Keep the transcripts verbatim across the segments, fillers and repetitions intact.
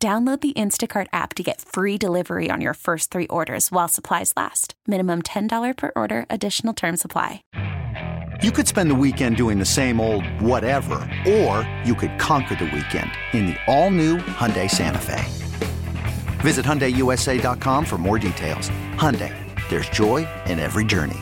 Download the Instacart app to get free delivery on your first three orders while supplies last. Minimum ten dollars per order. Additional terms apply. You could spend the weekend doing the same old whatever, or you could conquer the weekend in the all-new Hyundai Santa Fe. Visit Hyundai U S A dot com for more details. Hyundai, there's joy in every journey.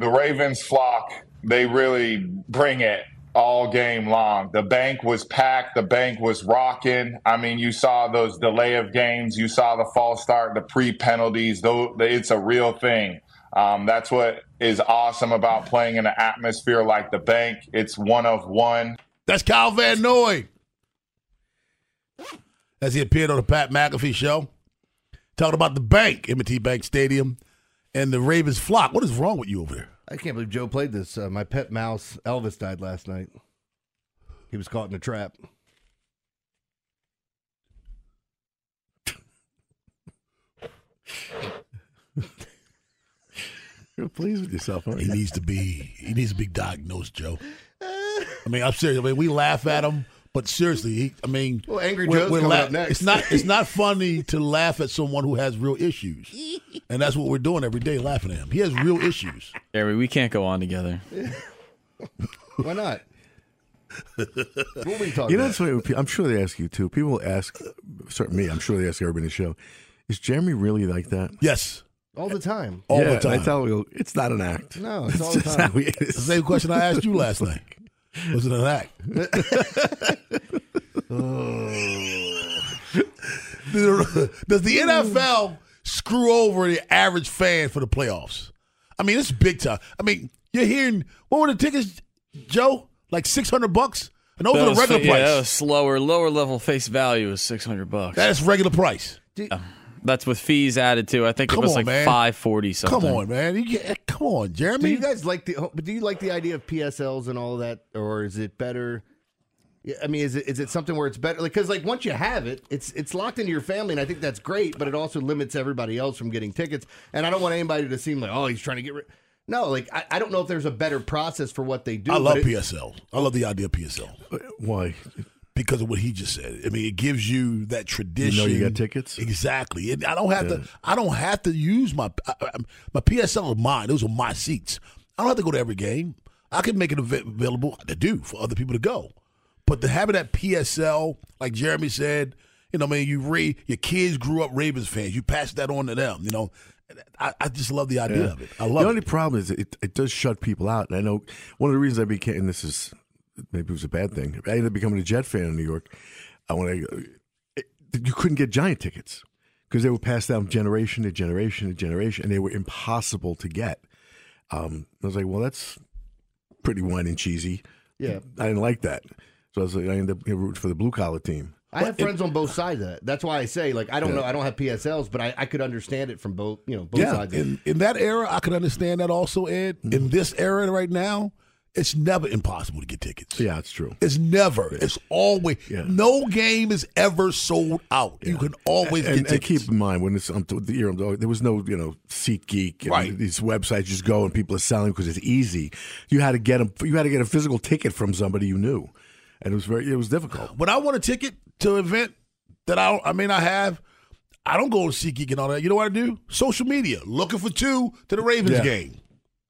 The Ravens flock, they really bring it. All game long. The bank was packed. The bank was rocking. I mean, you saw those delay of games. You saw the false start, the pre-penalties. Though it's a real thing. Um, that's what is awesome about playing in an atmosphere like the bank. It's one of one. That's Kyle Van Noy. As he appeared on the Pat McAfee show, talking about the bank, M and T Bank Stadium, and the Ravens flock. What is wrong with you over there? I can't believe Joe played this. Uh, my pet mouse, Elvis, died last night. He was caught in a trap. You're pleased with yourself, aren't you? He needs to be, he needs to be diagnosed, Joe. I mean, I'm serious. I mean, we laugh at him, but seriously, he, I mean. Well, Angry we're, Joe's we're coming la- up next. It's not, it's not funny to laugh at someone who has real issues. And that's what we're doing every day, laughing at him. He has real issues. Jerry, we can't go on together. Why not? What are we talking you know, about? That's what I'm sure they ask you, too. People ask, certainly me, I'm sure they ask everybody in the show, is Jeremy really like that? Yes. All the time. All yeah, the time. I tell you, it's not an act. No, it's, it's all the time. It it's the same question I asked you last night. Was it an act? Oh. Does the N F L... screw over the average fan for the playoffs? I mean, it's big time. I mean, you're hearing, what were the tickets, Joe? Like six hundred bucks? And those are the regular fa- price. Yeah, that was slower. Lower level face value is six hundred bucks. That is regular price. Dude, um, that's with fees added, too. I think it was on, like man. five forty something. Come on, man. You get, come on, Jeremy. Do you guys like the, do you like the idea of P S Ls and all that, or is it better? I mean, is it is it something where it's better? Because, like, like, once you have it, it's it's locked into your family, and I think that's great, but it also limits everybody else from getting tickets. And I don't want anybody to seem like, oh, he's trying to get rid of... No, like, I, I don't know if there's a better process for what they do. I love it... P S L. I love the idea of P S L. Why? Because of what he just said. I mean, it gives you that tradition. You know you got tickets? Exactly. And I don't have yeah. to I don't have to use my... I, my P S L is mine. Those are my seats. I don't have to go to every game. I can make it available to do for other people to go. But to having that P S L, like Jeremy said, you know, I mean, you re, your kids grew up Ravens fans. You pass that on to them, you know. I, I just love the idea yeah. of it. I love it. The only it. problem is it, it does shut people out. And I know one of the reasons I became, and this is, maybe it was a bad thing, I ended up becoming a Jet fan in New York. I want to, you couldn't get Giant tickets because they were passed down generation to generation to generation, and they were impossible to get. Um, I was like, well, that's pretty wine and cheesy. Yeah, I didn't like that. So I was like, I ended up rooting for the blue-collar team. I have friends it, on both sides of that. That's why I say, like, I don't yeah. know. I don't have P S Ls, but I, I could understand it from both, you know, both yeah, sides. Yeah, in, in that era, I could understand that also, Ed. Mm-hmm. In this era right now, it's never impossible to get tickets. Yeah, it's true. It's never. Yeah. It's always. Yeah. No game is ever sold out. Yeah. You can always and, get and, tickets. And keep in mind, when it's um, the year, there was no, you know, SeatGeek. Right. These websites just go and people are selling because it's easy. You had to get a, you had to get a physical ticket from somebody you knew. And it was very, it was difficult. When I want a ticket to an event that I, I may not have, I don't go to SeatGeek and all that. You know what I do? Social media, looking for two to the Ravens yeah. game.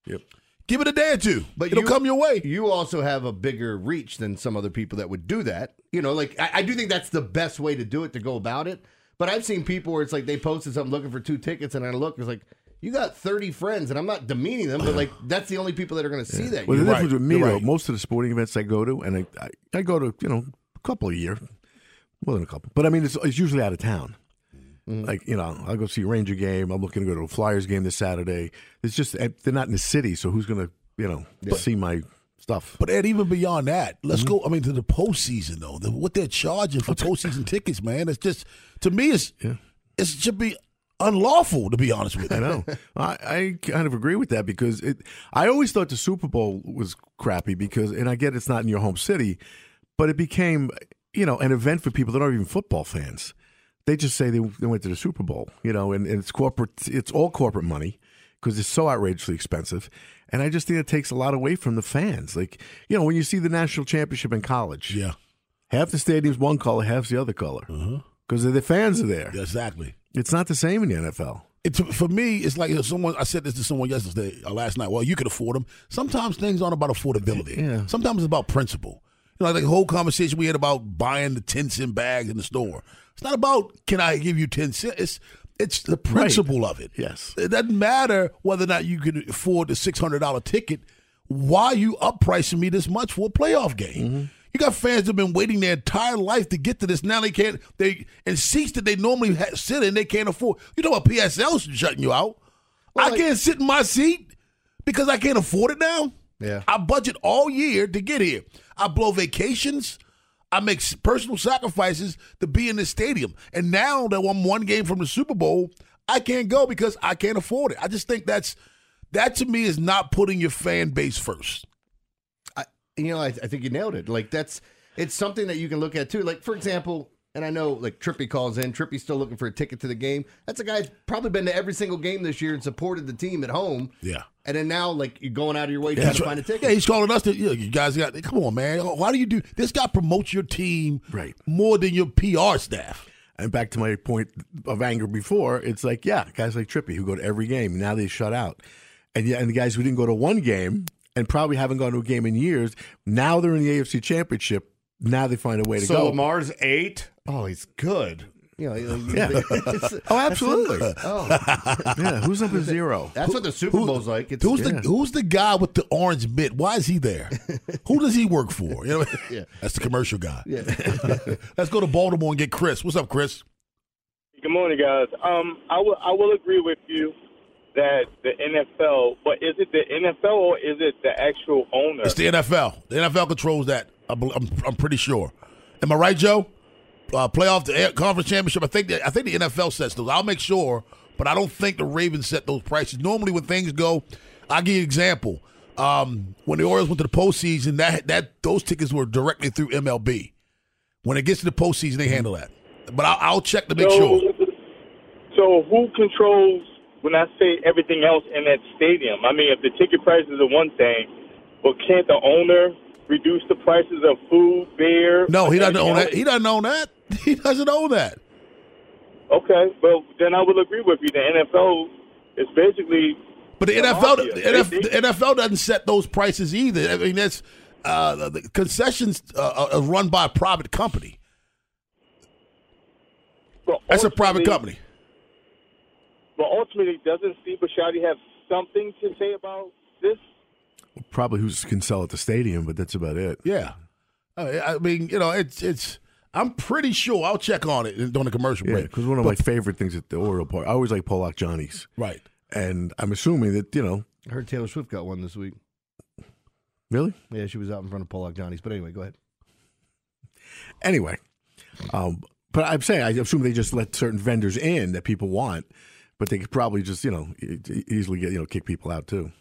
Yep. Give it a day or two. But it'll you, come your way. You also have a bigger reach than some other people that would do that. You know, like I, I do think that's the best way to do it, to go about it. But I've seen people where it's like they posted something looking for two tickets, and I look, it's like, you got thirty friends, and I'm not demeaning them, but like that's the only people that are going to see yeah. that. Well, the difference right. with me, though, right. most of the sporting events I go to, and I, I, I go to, you know, a couple a year, more than a couple, but I mean, it's, it's usually out of town. Mm-hmm. Like, you know, I'll go see a Ranger game. I'm looking to go to a Flyers game this Saturday. It's just, they're not in the city, so who's going to, you know, yeah. see my stuff. But Ed, even beyond that, let's mm-hmm. go. I mean, to the postseason though, the, what they're charging for postseason tickets, man. It's just to me, it's yeah. it should be unlawful, to be honest with you. I know. I, I kind of agree with that because it. I always thought the Super Bowl was crappy because, and I get it's not in your home city, but it became, you know, an event for people that aren't even football fans. They just say they, they went to the Super Bowl, you know, and, and it's corporate. It's all corporate money because it's so outrageously expensive. And I just think it takes a lot away from the fans. Like, you know, when you see the national championship in college, yeah, half the stadium's one color, half's the other color because uh-huh. the fans are there. Yeah, exactly. It's not the same in the N F L. It, for me, it's like someone. I said this to someone yesterday, or last night. Well, you could afford them. Sometimes things aren't about affordability. Yeah. Sometimes it's about principle. You know, like the whole conversation we had about buying the ten-cent bags in the store. It's not about, can I give you ten cents? It's, it's the principle right. of it. Yes. It doesn't matter whether or not you can afford the six hundred dollars ticket. Why are you uppricing me this much for a playoff game? Mm-hmm. You got fans that have been waiting their entire life to get to this. Now they can't, they and seats that they normally ha- sit in, they can't afford. You know what, P S L's shutting you out. Well, I like, can't sit in my seat because I can't afford it now. Yeah. I budget all year to get here. I blow vacations. I make personal sacrifices to be in this stadium. And now that I'm one game from the Super Bowl, I can't go because I can't afford it. I just think that's, that to me is not putting your fan base first. You know, I, th- I think you nailed it. Like, that's, it's something that you can look at too. Like, for example, and I know like Trippy calls in. Trippy's still looking for a ticket to the game. That's a guy that's probably been to every single game this year and supported the team at home. Yeah. And then now, like, you're going out of your way yeah, trying to right. find a ticket. Yeah, he's calling us to, you know, you guys got, come on, man. Why do you do this? Guy promotes your team right. more than your P R staff. And back to my point of anger before, it's like, yeah, guys like Trippy who go to every game, now they shut out. And yeah, and the guys who didn't go to one game and probably haven't gone to a game in years. Now they're in the A F C Championship. Now they find a way to so go. So Lamar's eight? Oh, he's good. You know, yeah. Oh, absolutely. Oh. Yeah, who's up at zero? That's Who, what the Super Bowl's like. It's, who's, yeah. the, who's the guy with the orange mitt? Why is he there? Who does he work for? You know, yeah. That's the commercial guy. Yeah. Let's go to Baltimore and get Chris. What's up, Chris? Good morning, guys. Um, I will, I will agree with you. That the N F L, but is it the N F L or is it the actual owner? It's the N F L. The N F L controls that. I'm, I'm, I'm pretty sure. Am I right, Joe? Uh, playoff, the conference championship. I think that, I think the N F L sets those. I'll make sure, but I don't think the Ravens set those prices. Normally, when things go, I'll give you an example. Um, when the Orioles went to the postseason, that that those tickets were directly through M L B. When it gets to the postseason, they handle that. But I'll, I'll check to make so, sure. So who controls? When I say everything else in that stadium, I mean, if the ticket prices are one thing, but can't the owner reduce the prices of food, beer? No, he doesn't own that. He doesn't own that. He doesn't own that. Okay, well, then I will agree with you. The N F L is basically... But the N F L, the N F L doesn't set those prices either. I mean, that's uh, the concessions uh, are run by a private company. That's a private company. But ultimately, doesn't Steve Bisciotti have something to say about this? Well, probably who can sell at the stadium, but that's about it. Yeah. I mean, you know, it's, it's I'm pretty sure. I'll check on it during the commercial break. Yeah, because one of but, my favorite things at the Oriole Park, I always like Polock Johnny's. Right. And I'm assuming that, you know. I heard Taylor Swift got one this week. Really? Yeah, she was out in front of Polock Johnny's. But anyway, go ahead. Anyway. Um, but I'm saying, I assume they just let certain vendors in that people want. But they could probably just, you know, easily get, you know, kick people out too.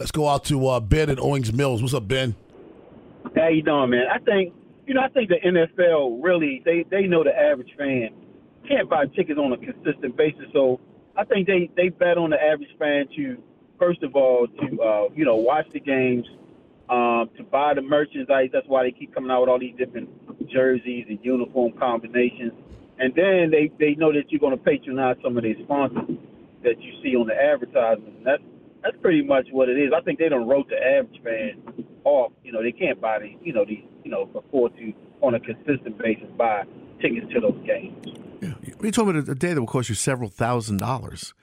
Let's go out to uh, Ben at Owings Mills. What's up, Ben? How you doing, man? I think, you know, I think the N F L really, they, they know the average fan can't buy tickets on a consistent basis. So I think they, they bet on the average fan to, first of all, to, uh, you know, watch the games, um, to buy the merchandise. That's why they keep coming out with all these different jerseys and uniform combinations. And then they, they know that you're going to patronize some of their sponsors that you see on the advertisement. That's that's pretty much what it is. I think they done wrote the average fan off. You know, they can't buy these, you know, these, you know, afford to on a consistent basis buy tickets to those games. Yeah. You're talking about a day that will cost you several thousand dollars.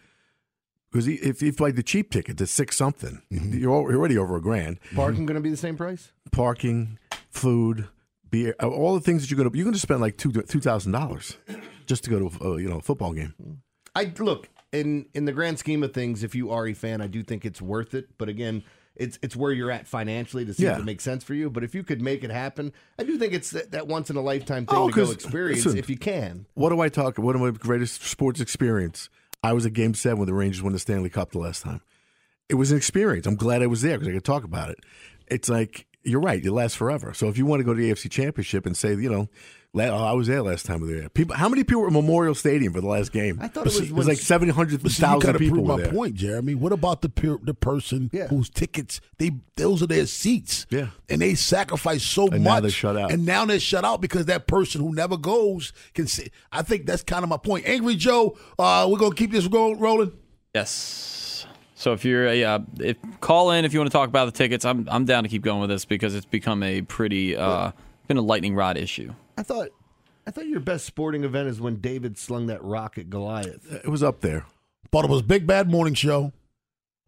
Because if you buy the cheap ticket, it's six something. Mm-hmm. You're already over a grand. Parking mm-hmm. going to be the same price? Parking, food. Beer, all the things that you're going to, you're going to spend like two two thousand dollars just to go to a, you know, a football game. I look in in the grand scheme of things. If you are a fan, I do think it's worth it. But again, it's it's where you're at financially to see yeah. if it makes sense for you. But if you could make it happen, I do think it's that, that once in a lifetime thing oh, to go experience listen, if you can. What do I talk? What of my greatest sports experience? I was at Game Seven when the Rangers won the Stanley Cup the last time. It was an experience. I'm glad I was there because I could talk about it. It's like, you're right. It lasts forever. So if you want to go to the A F C Championship and say, you know, I was there last time we were there. People, how many people were at Memorial Stadium for the last game? I thought it was, it was like seven hundred thousand people. You got to prove my there. point, Jeremy. What about the per, the person yeah. whose tickets, they those are their seats, yeah. and they sacrifice so and much. And now they're shut out. And now they're shut out because that person who never goes can see. I think that's kind of my point. Angry Joe, uh, we're going to keep this going, rolling? Yes. So if you're a, uh, if call in if you want to talk about the tickets, I'm I'm down to keep going with this because it's become a pretty uh, been a lightning rod issue. I thought I thought your best sporting event is when David slung that rock at Goliath. It was up there, but it was Big Bad Morning Show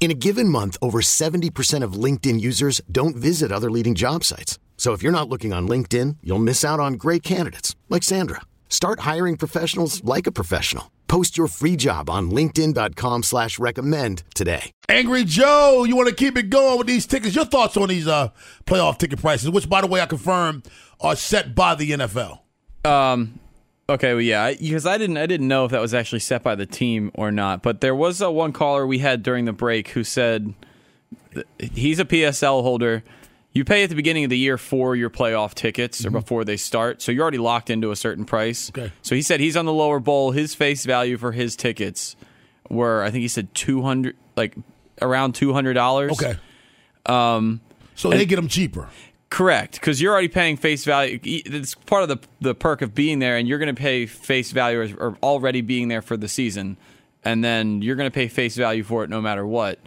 In a given month, over seventy percent of LinkedIn users don't visit other leading job sites. So if you're not looking on LinkedIn, you'll miss out on great candidates like Sandra. Start hiring professionals like a professional. Post your free job on linkedin dot com slash recommend today. Angry Joe, you want to keep it going with these tickets. Your thoughts on these uh, playoff ticket prices, which, by the way, I confirm are set by the N F L. Um. Okay, well, yeah, because I didn't, I didn't know if that was actually set by the team or not. But there was a one caller we had during the break who said he's a P S L holder. You pay at the beginning of the year for your playoff tickets mm-hmm. or before they start, so you're already locked into a certain price. Okay. So he said he's on the lower bowl. His face value for his tickets were, I think he said two hundred, like around two hundred dollars. Okay. Um, so they and, get them cheaper. Correct, because you're already paying face value. It's part of the the perk of being there, and you're going to pay face value or already being there for the season, and then you're going to pay face value for it no matter what.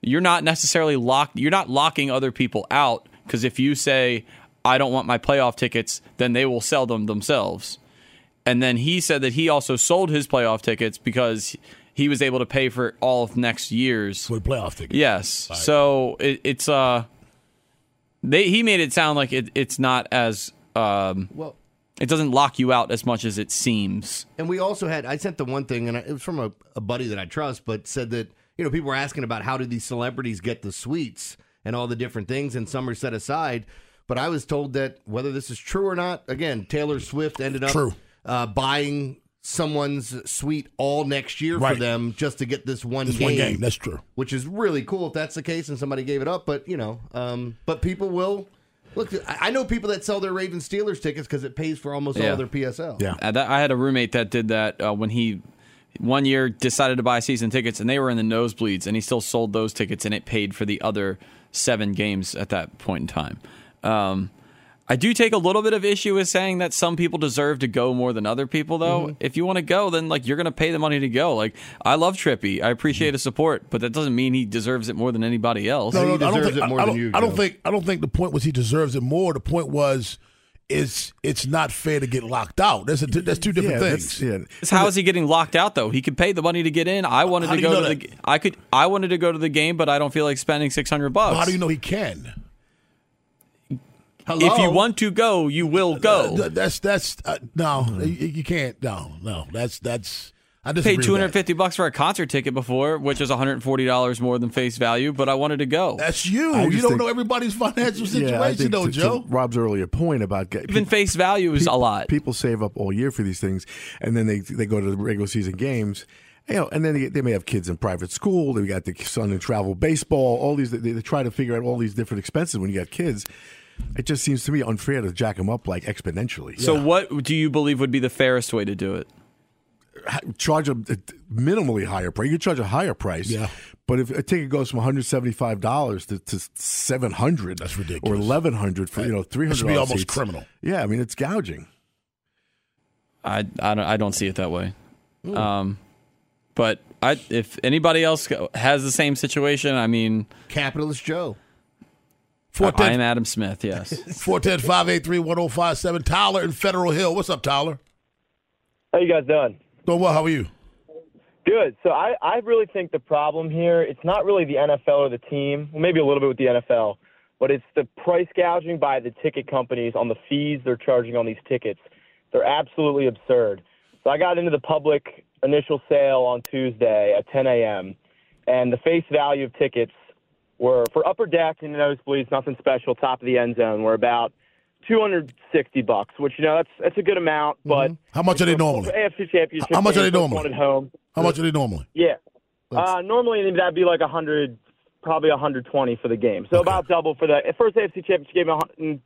You're not necessarily locked. You're not locking other people out, because if you say, I don't want my playoff tickets, then they will sell them themselves. And then he said that he also sold his playoff tickets because he was able to pay for all of next year's. With playoff tickets. Yes. Right. So it, it's... Uh, They, he made it sound like it, it's not as um, well. It doesn't lock you out as much as it seems. And we also had I sent the one thing, and it was from a, a buddy that I trust, but said that you know people were asking about how do these celebrities get the suites and all the different things, and some are set aside. But I was told that whether this is true or not, again, Taylor Swift ended up uh, buying someone's suite all next year right. for them just to get this one this game. One game. That's true. Which is really cool if that's the case and somebody gave it up. But, you know, um, but people will. Look, I know people that sell their Ravens Steelers tickets because it pays for almost yeah. all their P S L. Yeah, I had a roommate that did that uh, when he one year decided to buy season tickets and they were in the nosebleeds and he still sold those tickets and it paid for the other seven games at that point in time. Um I do take a little bit of issue with saying that some people deserve to go more than other people, though. Mm-hmm. If you want to go, then like you're going to pay the money to go. Like I love Trippy, I appreciate mm-hmm. his support, but that doesn't mean he deserves it more than anybody else. No, no, he deserves it more than you. I don't think. I don't think the point was he deserves it more. The point was, is it's not fair to get locked out. That's a, that's two different yeah, things. Yeah. How is he getting locked out though? He could pay the money to get in. I wanted how to go you know to that? the. I could. I wanted to go to the game, but I don't feel like spending six hundred bucks. Well, how do you know he can? Hello? If you want to go, you will go. Uh, that's that's uh, no, mm-hmm. you, you can't. No, no, that's that's. I just paid two hundred fifty dollars bucks for a concert ticket before, which is one hundred forty dollars more than face value, but I wanted to go. That's you. You don't think, know everybody's financial situation, yeah, though, to, Joe. To Rob's earlier point about even people, face value is people, a lot. People save up all year for these things, and then they they go to the regular season games. You know, and then they, they may have kids in private school. They got the son in travel baseball. All these they, they try to figure out all these different expenses when you got kids. It just seems to me unfair to jack them up like exponentially. So, yeah. What do you believe would be the fairest way to do it? Charge a minimally higher price. You could charge a higher price, yeah. But if a ticket goes from one hundred seventy-five dollars to, to seven hundred dollars, that's ridiculous, or eleven hundred dollars for, you know, three hundred dollars. It should be almost seats. Criminal. Yeah, I mean, it's gouging. I, I don't I don't see it that way. Ooh. Um, but I if anybody else has the same situation, I mean, Capitalist Joe. I am Adam Smith. Yes. four one zero, five eight three, one zero five seven. Tyler in Federal Hill. What's up, Tyler? How you guys doing? So well, how are you? Good. So I, I really think the problem here, it's not really the N F L or the team, well, maybe a little bit with the N F L, but it's the price gouging by the ticket companies on the fees they're charging on these tickets. They're absolutely absurd. So I got into the public initial sale on Tuesday at ten a.m., and the face value of tickets were, for upper deck and nosebleeds, nothing special, top of the end zone, were about two hundred sixty bucks, which, you know, that's that's a good amount, but... Mm-hmm. How much are they normally? A F C Championship. How much are they normally? At home. How much are they normally? Yeah. Uh, normally, that'd be like one hundred, probably one hundred twenty for the game. So okay. About double for the first A F C Championship game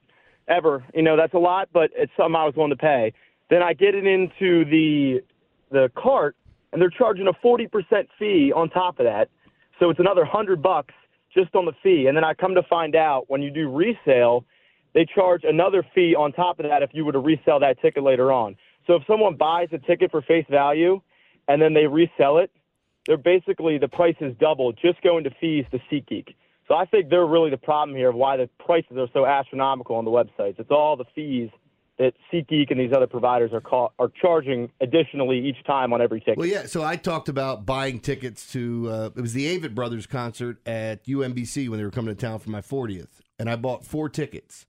ever. You know, that's a lot, but it's something I was willing to pay. Then I get it into the the cart, and they're charging a forty percent fee on top of that. So it's another one hundred bucks just on the fee. And then I come to find out, when you do resale... they charge another fee on top of that if you were to resell that ticket later on. So if someone buys a ticket for face value and then they resell it, they're basically, the price is double just going to fees to SeatGeek. So I think they're really the problem here of why the prices are so astronomical on the websites. It's all the fees that SeatGeek and these other providers are call, are charging additionally each time on every ticket. Well, yeah, so I talked about buying tickets to, uh, it was the Avett Brothers concert at U M B C when they were coming to town for my fortieth, and I bought four tickets.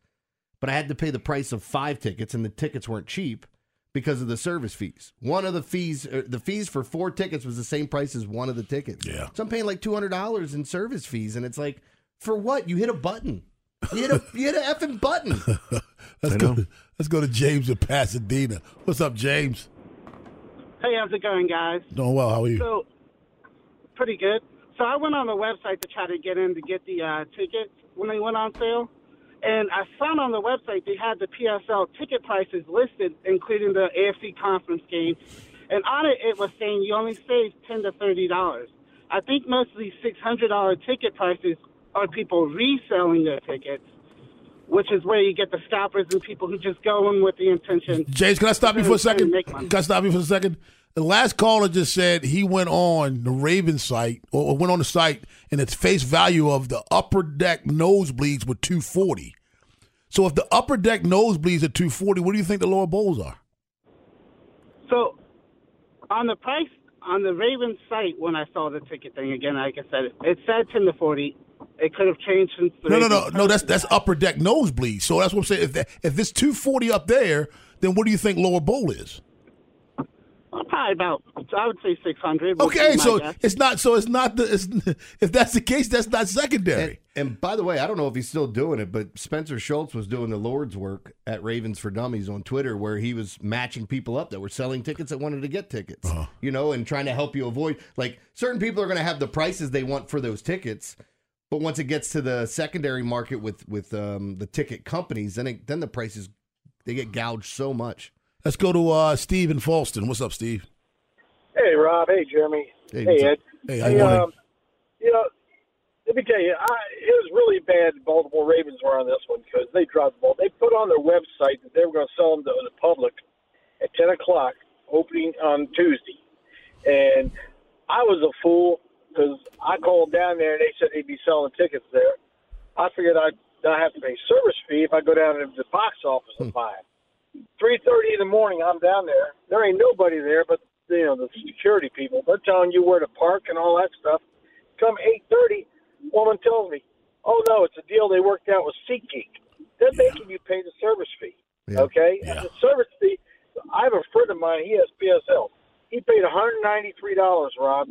But I had to pay the price of five tickets, and the tickets weren't cheap because of the service fees. One of the fees, the fees for four tickets was the same price as one of the tickets. Yeah. So I'm paying like two hundred dollars in service fees, and it's like, for what? You hit a button. You hit a, you hit an effing button. let's, go to, let's go to James in Pasadena. What's up, James? Hey, how's it going, guys? Doing well. How are you? So, pretty good. So I went on the website to try to get in to get the uh, tickets when they went on sale. And I found on the website they had the P S L ticket prices listed, including the A F C conference game. And on it, it was saying you only save ten to thirty dollars. I think most of these six hundred dollars ticket prices are people reselling their tickets, which is where you get the scalpers and people who just go in with the intention. James, can I stop you for a second? Can I stop you for a second? The last caller just said he went on the Ravens site, or went on the site, and its face value of the upper deck nosebleeds were two hundred forty dollars. So if the upper deck nosebleeds are two hundred forty dollars, what do you think the lower bowls are? So on the price, on the Ravens site, when I saw the ticket thing again, like I said, it said ten to forty dollars. It could have changed since the no, no, no, no. That's that's upper deck nosebleeds. So that's what I'm saying. If that, if it's two hundred forty dollars up there, then what do you think lower bowl is? Probably about, I would say six hundred. Okay, so guess. it's not so it's not the it's, if that's the case, that's not secondary. And, and by the way, I don't know if he's still doing it, but Spencer Schultz was doing the Lord's work at Ravens for Dummies on Twitter, where he was matching people up that were selling tickets that wanted to get tickets, uh-huh. you know, and trying to help you avoid, like, certain people are going to have the prices they want for those tickets, but once it gets to the secondary market with with um, the ticket companies, then it, then the prices they get gouged so much. Let's go to uh, Steve in Falston. What's up, Steve? Hey, Rob. Hey, Jeremy. Hey, hey Ed. Hey, how you doing? Um, you know, let me tell you, I, it was really bad the Baltimore Ravens were on this one because they dropped the ball. They put on their website that they were going to sell them to the public at ten o'clock, opening on Tuesday. And I was a fool because I called down there and they said they'd be selling tickets there. I figured I'd not have to pay service fee if I go down to the box office and buy it. Three thirty in the morning, I'm down there. There ain't nobody there, but you know the security people. They're telling you where to park and all that stuff. Come eight thirty, woman tells me, "Oh no, it's a deal they worked out with SeatGeek. They're yeah. making you pay the service fee. Yeah. Okay? Yeah. And the service fee, I have a friend of mine, he has P S L. He paid one hundred ninety-three dollars, Rob,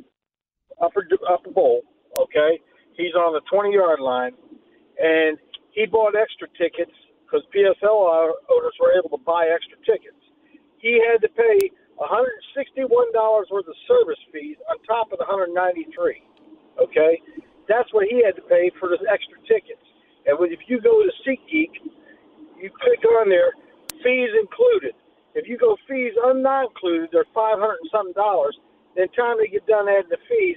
up a, up a bowl, okay? He's on the twenty-yard line, and he bought extra tickets because P S L owners were able to buy extra tickets. He had to pay one hundred sixty-one dollars worth of service fees on top of the one hundred ninety-three dollars, okay? That's what he had to pay for the extra tickets. And if you go to SeatGeek, you click on there, fees included. If you go fees not included, they're five hundred and something dollars. Then time they get done adding the fees,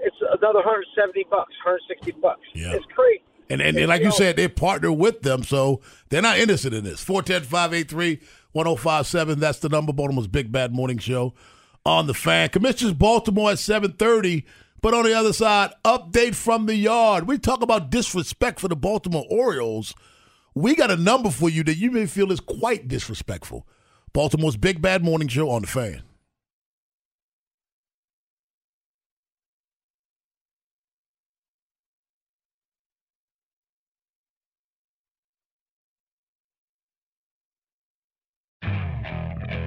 it's another hundred seventy bucks, hundred sixty bucks. Yeah. It's crazy. And and, and like you said, they partner with them, so they're not interested in this. four one zero, five eight three, one zero five seven. That's the number. Baltimore's Big Bad Morning Show on the Fan. Commissioners Baltimore at seven thirty. But on the other side, update from the yard. We talk about disrespect for the Baltimore Orioles. We got a number for you that you may feel is quite disrespectful. Baltimore's Big Bad Morning Show on the Fan.